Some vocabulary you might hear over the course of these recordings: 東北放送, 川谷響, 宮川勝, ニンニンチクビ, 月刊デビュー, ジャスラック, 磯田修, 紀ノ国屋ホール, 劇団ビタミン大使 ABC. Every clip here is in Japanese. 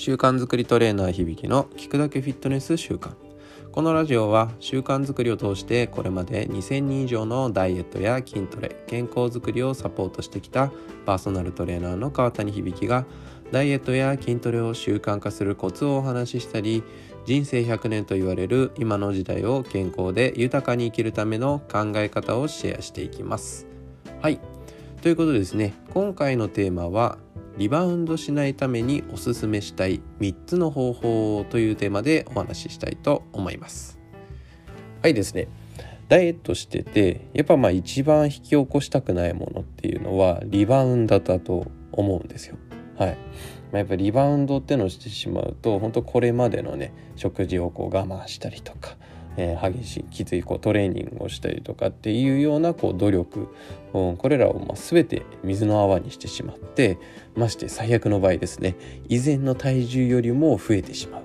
習慣づくりトレーナー響の聞くだけフィットネス習慣。このラジオは習慣づくりを通してこれまで2000人以上のダイエットや筋トレ、健康づくりをサポートしてきたパーソナルトレーナーの川谷響がダイエットや筋トレを習慣化するコツをお話ししたり、人生100年と言われる今の時代を健康で豊かに生きるための考え方をシェアしていきます。はい、ということでですね、今回のテーマはリバウンドしないためにおすすめしたい3つの方法というテーマでお話ししたいと思います。はいですね、ダイエットしててやっぱ一番引き起こしたくないものっていうのはリバウンドだと思うんですよ。はい、やっぱりリバウンドってのをしてしまうと本当これまでのね食事を我慢したりとか、激しいきついトレーニングをしたりとかっていうような努力、これらを全て水の泡にしてしまって、まして最悪の場合ですね、以前の体重よりも増えてしまう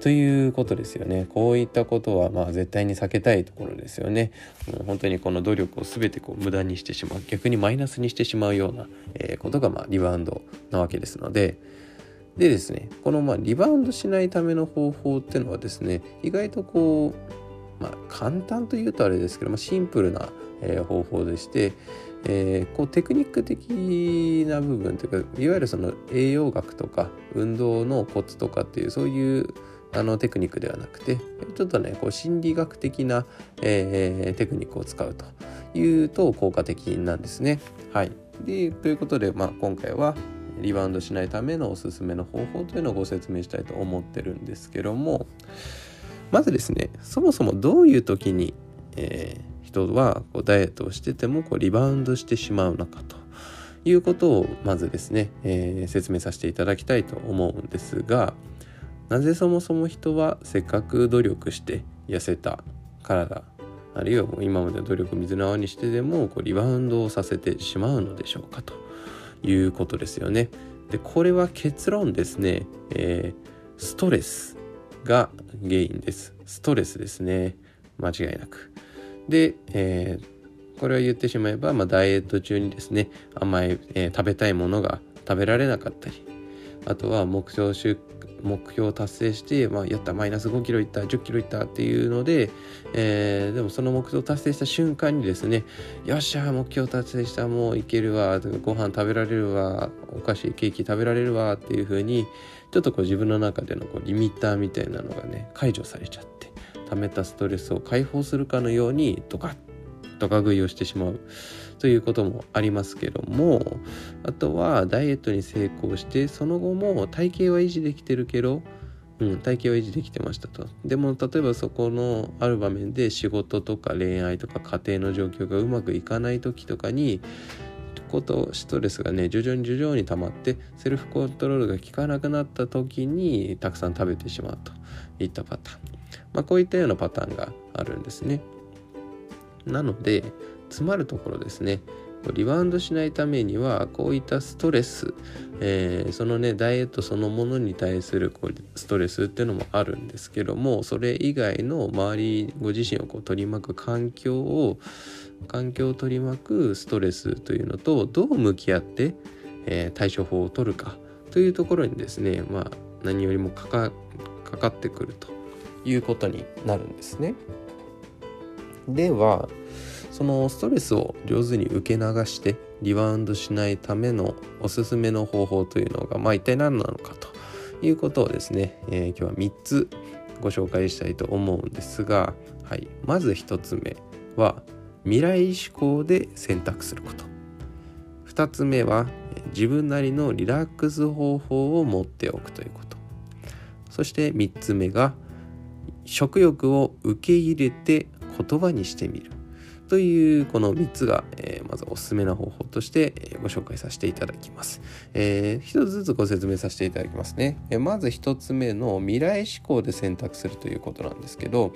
ということですよね。こういったことは絶対に避けたいところですよね。本当にこの努力を全て無駄にしてしまう、逆にマイナスにしてしまうようなことがリバウンドなわけですので、でですね、このリバウンドしないための方法っていうのはですね、意外と簡単というとあれですけど、シンプルな方法でして、テクニック的な部分というか、いわゆるその栄養学とか運動のコツとかっていうそういうテクニックではなくて、ちょっとね心理学的な、テクニックを使うというと効果的なんですね。はい、でということで、今回はリバウンドしないためのおすすめの方法というのをご説明したいと思ってるんですけども、まずですね、そもそもどういう時に、人はダイエットをしててもリバウンドしてしまうのかということをまずですね、説明させていただきたいと思うんですが、なぜそもそも人はせっかく努力して痩せた体、あるいは今までの努力を水の泡にしてでもリバウンドをさせてしまうのでしょうかということですよね。でこれは結論ですね、ストレスが原因です。ストレスですね、間違いなく。で、これは言ってしまえば、ダイエット中にですね甘い、食べたいものが食べられなかったり、あとは目標を達成して、やったマイナス5キロいった10キロいったっていうので、でもその目標を達成した瞬間にですね、よっしゃ目標達成した、もういけるわ、ご飯食べられるわ、お菓子ケーキ食べられるわっていう風に、ちょっと自分の中でのリミッターみたいなのがね解除されちゃって、溜めたストレスを解放するかのようにドカ食いをしてしまうということもありますけども、あとはダイエットに成功してその後も体型は維持できてるけど、体型は維持できてましたと。でも例えばそこのある場面で仕事とか恋愛とか家庭の状況がうまくいかない時とかにストレスがね徐々に溜まってセルフコントロールが効かなくなった時にたくさん食べてしまうといったパターン、こういったようなパターンがあるんですね。なので詰まるところですね、リバウンドしないためにはこういったストレス、そのねダイエットそのものに対するストレスっていうのもあるんですけども、それ以外の周りご自身を取り巻く環境を取り巻くストレスというのとどう向き合って、対処法を取るかというところにですね、何よりもかかってくるということになるんですね。ではそのストレスを上手に受け流してリバウンドしないためのおすすめの方法というのが、一体何なのかということをですね、今日は3つご紹介したいと思うんですが、はい、まず1つ目は未来志向で選択すること、2つ目は自分なりのリラックス方法を持っておくということ、そして3つ目が食欲を受け入れて言葉にしてみるという、この3つが、まずおすすめな方法として、ご紹介させていただきます。一つずつご説明させていただきますね。まず1つ目の未来志向で選択するということなんですけど、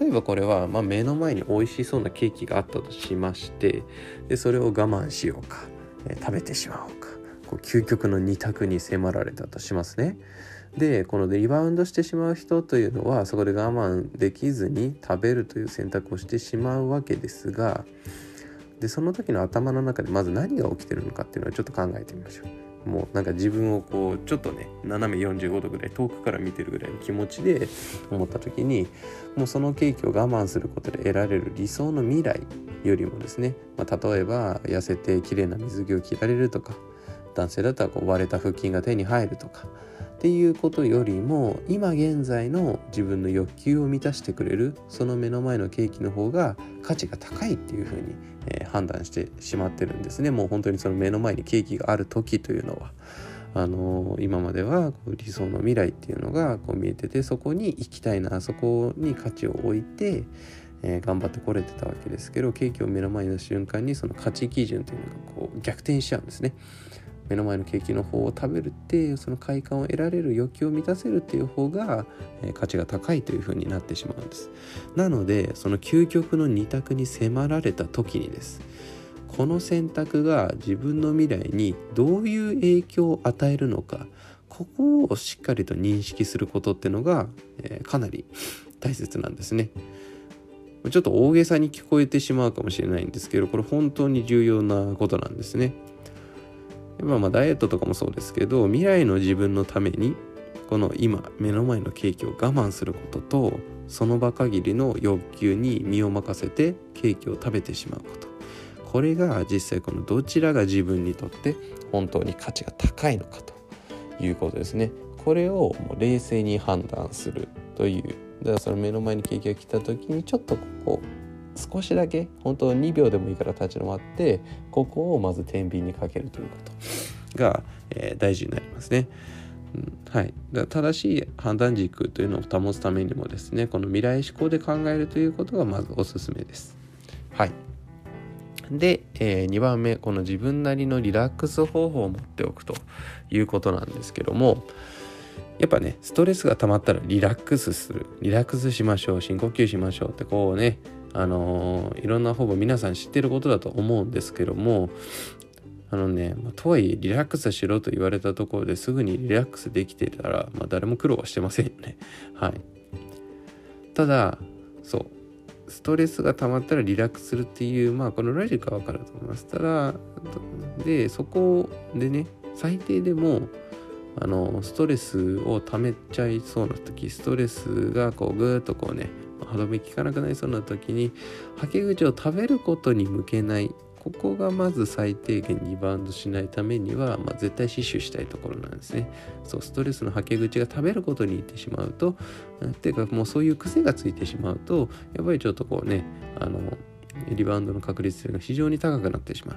例えばこれは、目の前に美味しそうなケーキがあったとしまして、でそれを我慢しようか、食べてしまおうか、究極の2択に迫られたとしますね。でこのリバウンドしてしまう人というのはそこで我慢できずに食べるという選択をしてしまうわけですが、でその時の頭の中でまず何が起きてるのかっていうのをちょっと考えてみましょもうなんか自分をこうちょっとね斜め45度ぐらい遠くから見てるぐらいの気持ちで思った時に、もうそのケーキを我慢することで得られる理想の未来よりもですね、まあ、例えば痩せて綺麗な水着を着られるとか、男性だったらこう割れた腹筋が手に入るとかっていうことよりも、今現在の自分の欲求を満たしてくれるその目の前のケーキの方が価値が高いっていうふうに、判断してしまってるんですね。もう本当にその目の前にケーキがある時というのは、今まではこう理想の未来っていうのがこう見えてて、そこに行きたいな、そこに価値を置いて、頑張ってこれてたわけですけど、ケーキを目の前の瞬間にその価値基準というのがこう逆転しちゃうんですね。目の前のケーキの方を食べるって、その快感を得られる、欲求を満たせるっていう方が、価値が高いという風になってしまうんです。なのでその究極の二択に迫られた時にです、この選択が自分の未来にどういう影響を与えるのか、ここをしっかりと認識することっていうのが、かなり大切なんですね。ちょっと大げさに聞こえてしまうかもしれないんですけど、これ本当に重要なことなんですね。まあダイエットとかもそうですけど、未来の自分のためにこの今目の前のケーキを我慢することと、その場限りの欲求に身を任せてケーキを食べてしまうこと、これが実際このどちらが自分にとって本当に価値が高いのかということですね。これをもう冷静に判断するという、だからその目の前にケーキが来た時に、ちょっとここ少しだけ、本当2秒でもいいから立ち止まって、ここをまず天秤にかけるということが、大事になりますね。はい、だから正しい判断軸というのを保つためにもですね、この未来思考で考えるということがまずおすすめです。はい、で、2番目、この自分なりのリラックス方法を持っておくということなんですけども、やっぱねストレスが溜まったらリラックスする、リラックスしましょう、深呼吸しましょうってこうね、いろんなほぼ皆さん知ってることだと思うんですけども、とはいえリラックスしろと言われたところですぐにリラックスできてたら、誰も苦労はしてませんよね。はい、ただそうストレスが溜まったらリラックスするっていう、このロジックは分かると思います。ただでそこでね、最低でもストレスを溜めちゃいそうな時、ストレスがこうぐーっとこうね歯止め効かなくなりそうな時に、はけ口を食べることに向けない、ここがまず最低限リバウンドしないためには、絶対死守したいところなんですね。そうストレスのはけ口が食べることにいってしまうと、っていうかもうそういう癖がついてしまうと、やっぱりちょっとこうねリバウンドの確率が非常に高くなってしまう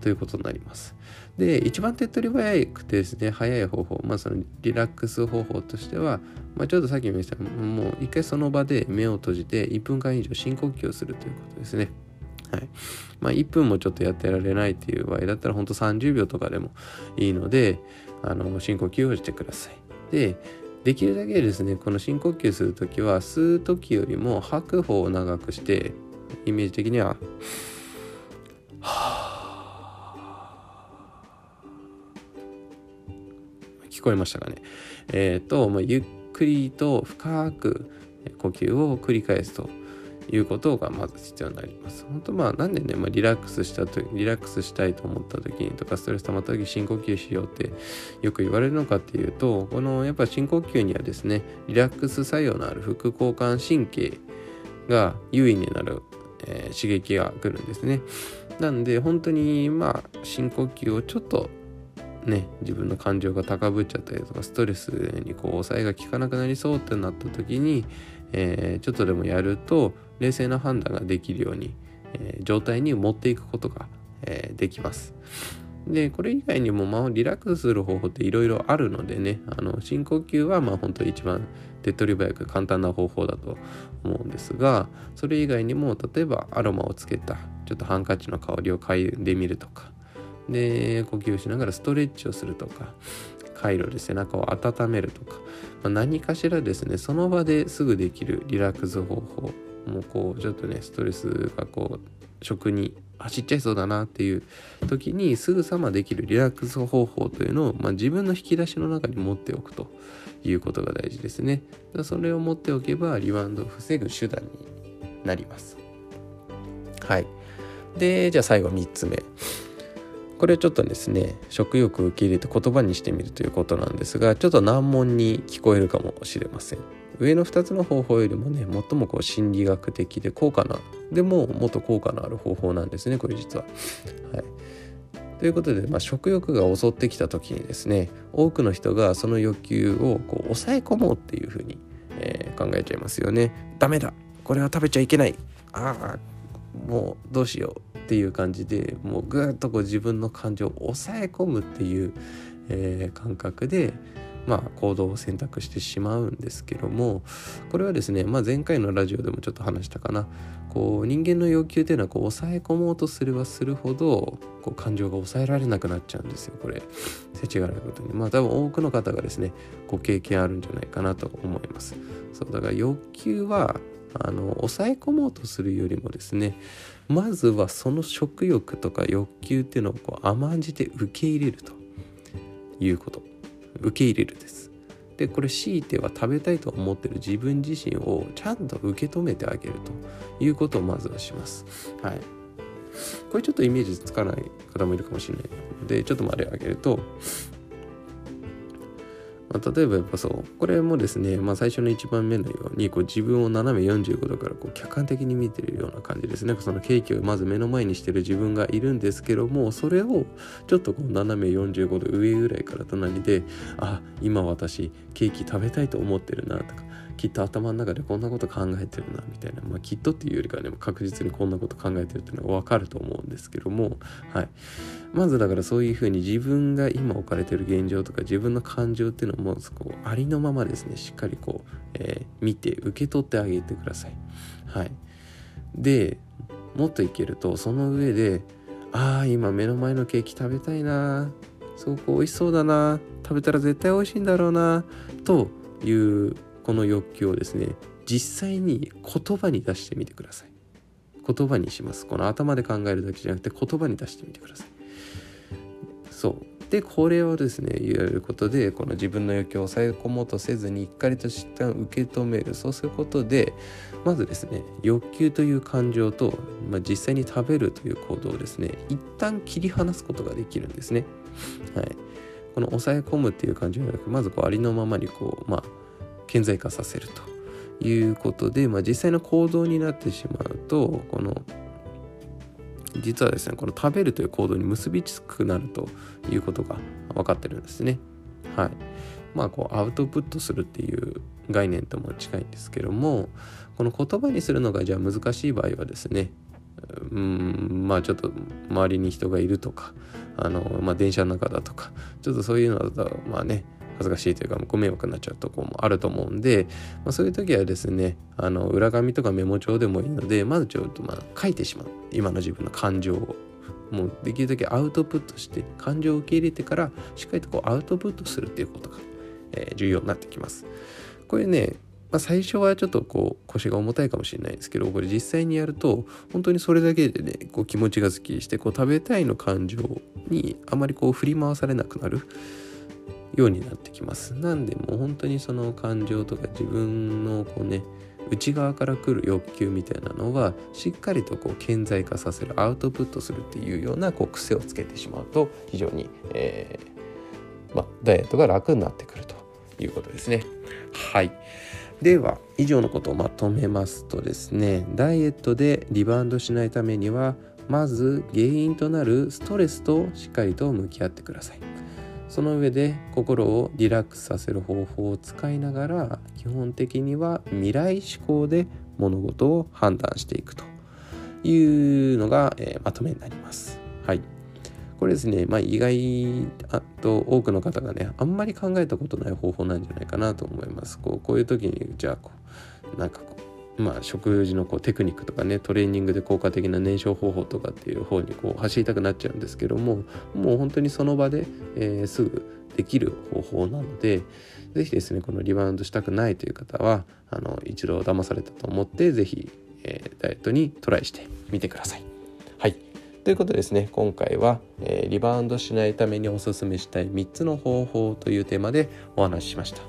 ということになります。で一番手っ取り早くてですね、早い方法、そのリラックス方法としては、ちょっとさっきも言いました、もう一回その場で目を閉じて1分間以上深呼吸をするということですね。はい、1分もちょっとやってられないっていう場合だったら、ほんと30秒とかでもいいので深呼吸をしてください。でできるだけですね、この深呼吸するときは吸うときよりも吐く方を長くして、イメージ的には聞こえましたかね。ゆっくりと深く呼吸を繰り返すということがまず必要になります。本当なんでね、リラックスしたいと思った時にとか、ストレス溜まった時深呼吸しようってよく言われるのかっていうと、このやっぱ深呼吸にはですね、リラックス作用のある副交感神経が優位になる、刺激が来るんですね。なんで本当に深呼吸をちょっとね、自分の感情が高ぶっちゃったりとか、ストレスにこう抑えが効かなくなりそうってなった時に、ちょっとでもやると冷静な判断ができるように、状態に持っていくことが、できます。でこれ以外にも、リラックスする方法っていろいろあるのでね、深呼吸は本当一番手っ取り早く簡単な方法だと思うんですが、それ以外にも例えばアロマをつけたちょっとハンカチの香りを嗅いでみるとかで、呼吸しながらストレッチをするとか、カイロで背中を温めるとか、何かしらですね、その場ですぐできるリラックス方法、もうこうちょっとねストレスがこう食に走っちゃいそうだなっていう時にすぐさまできるリラックス方法というのを、自分の引き出しの中に持っておくということが大事ですね。それを持っておけばリバウンドを防ぐ手段になります。はい。でじゃあ最後3つ目、これをちょっとですね、食欲を受け入れて言葉にしてみるということなんですが、ちょっと難問に聞こえるかもしれません。上の2つの方法よりもね、最も心理学的で高価な、でももっと効果のある方法なんですね、これ実は。はい。ということで、食欲が襲ってきた時にですね、多くの人がその欲求を抑え込もうっていうふうに、考えちゃいますよね。ダメだ、これは食べちゃいけない、ああ、もうどうしようっていう感じで、もうぐっと自分の感情を抑え込むっていう、感覚で、行動を選択してしまうんですけども、これはですね、前回のラジオでもちょっと話したかな、人間の要求というのは抑え込もうとすればするほど感情が抑えられなくなっちゃうんですよ。これ世知がないことに、多分多くの方がですねご経験あるんじゃないかなと思います。そうだから要求は抑え込もうとするよりもですね、まずはその食欲とか欲求っていうのを甘んじて受け入れるということ、受け入れるです。でこれ強いては食べたいと思っている自分自身をちゃんと受け止めてあげるということをまずはします。はい。これちょっとイメージつかない方もいるかもしれないので、ちょっとまであげると、例えばこれもですね、最初の1番目のように自分を斜め45度から客観的に見てるような感じですね。そのケーキをまず目の前にしてる自分がいるんですけども、それをちょっと斜め45度上ぐらいから隣で、あ、今私ケーキ食べたいと思ってるなとか、きっと頭の中でこんなこと考えてるなみたいな、きっとっていうよりかはね、確実にこんなこと考えてるっていうのが分かると思うんですけども、はい、まずだからそういうふうに自分が今置かれてる現状とか自分の感情っていうのもありのままですね、しっかり見て受け取ってあげてください。はい。でもっといけると、その上で、あー今目の前のケーキ食べたいな、すごく美味しそうだな、食べたら絶対美味しいんだろうなというこの欲求をですね、実際に言葉に出してみてください。言葉にします。この頭で考えるだけじゃなくて言葉に出してみてください。そう。でこれをですね、言えることでこの自分の欲求を抑え込もうとせずに、一回と一旦受け止める。そうすることで、まずですね、欲求という感情と、実際に食べるという行動をですね、一旦切り離すことができるんですね。はい。この抑え込むっていう感情じゃなく、まずありのままに顕在化させるということで、実際の行動になってしまうと、実はですね、この食べるという行動に結びつくなるということが分かってるんですね。はい。アウトプットするっていう概念とも近いんですけども、この言葉にするのがじゃあ難しい場合はですね、ちょっと周りに人がいるとか、電車の中だとか、ちょっとそういうのだと恥ずかしいというかご迷惑になっちゃうところもあると思うんで、そういう時はですね、裏紙とかメモ帳でもいいので、まずちょっと書いてしまう。今の自分の感情をもうできるだけアウトプットして、感情を受け入れてからしっかりとアウトプットするっていうことが、重要になってきます。これね、最初はちょっと腰が重たいかもしれないですけど、これ実際にやると本当にそれだけでね、気持ちがすっきりして、食べたいの感情にあまり振り回されなくなるようになってきます。なんでもう本当にその感情とか自分の内側から来る欲求みたいなのはしっかりと顕在化させる、アウトプットするっていうような癖をつけてしまうと、非常に、ダイエットが楽になってくるということですね。はい。では以上のことをまとめますとですね、ダイエットでリバウンドしないためには、まず原因となるストレスとしっかりと向き合ってください。その上で心をリラックスさせる方法を使いながら、基本的には未来思考で物事を判断していくというのが、まとめになります。はい。これですね、意外と多くの方がね、あんまり考えたことない方法なんじゃないかなと思います。こういう時にじゃあ食事のテクニックとかね、トレーニングで効果的な燃焼方法とかっていう方に走りたくなっちゃうんですけども、もう本当にその場で、すぐできる方法なので、ぜひですね、このリバウンドしたくないという方は一度騙されたと思って、ぜひ、ダイエットにトライしてみてください。はい。ということですね、今回はリバウンドしないためにおすすめしたい3つの方法というテーマでお話ししました。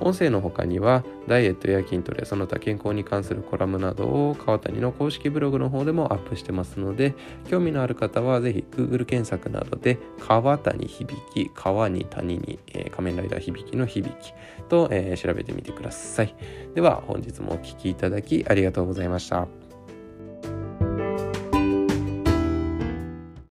音声の他にはダイエットや筋トレ、その他健康に関するコラムなどを川谷の公式ブログの方でもアップしてますので、興味のある方はぜひ Google 検索などで川谷響、川に谷に仮面ライダー響の響と調べてみてください。では本日もお聞きいただきありがとうございました。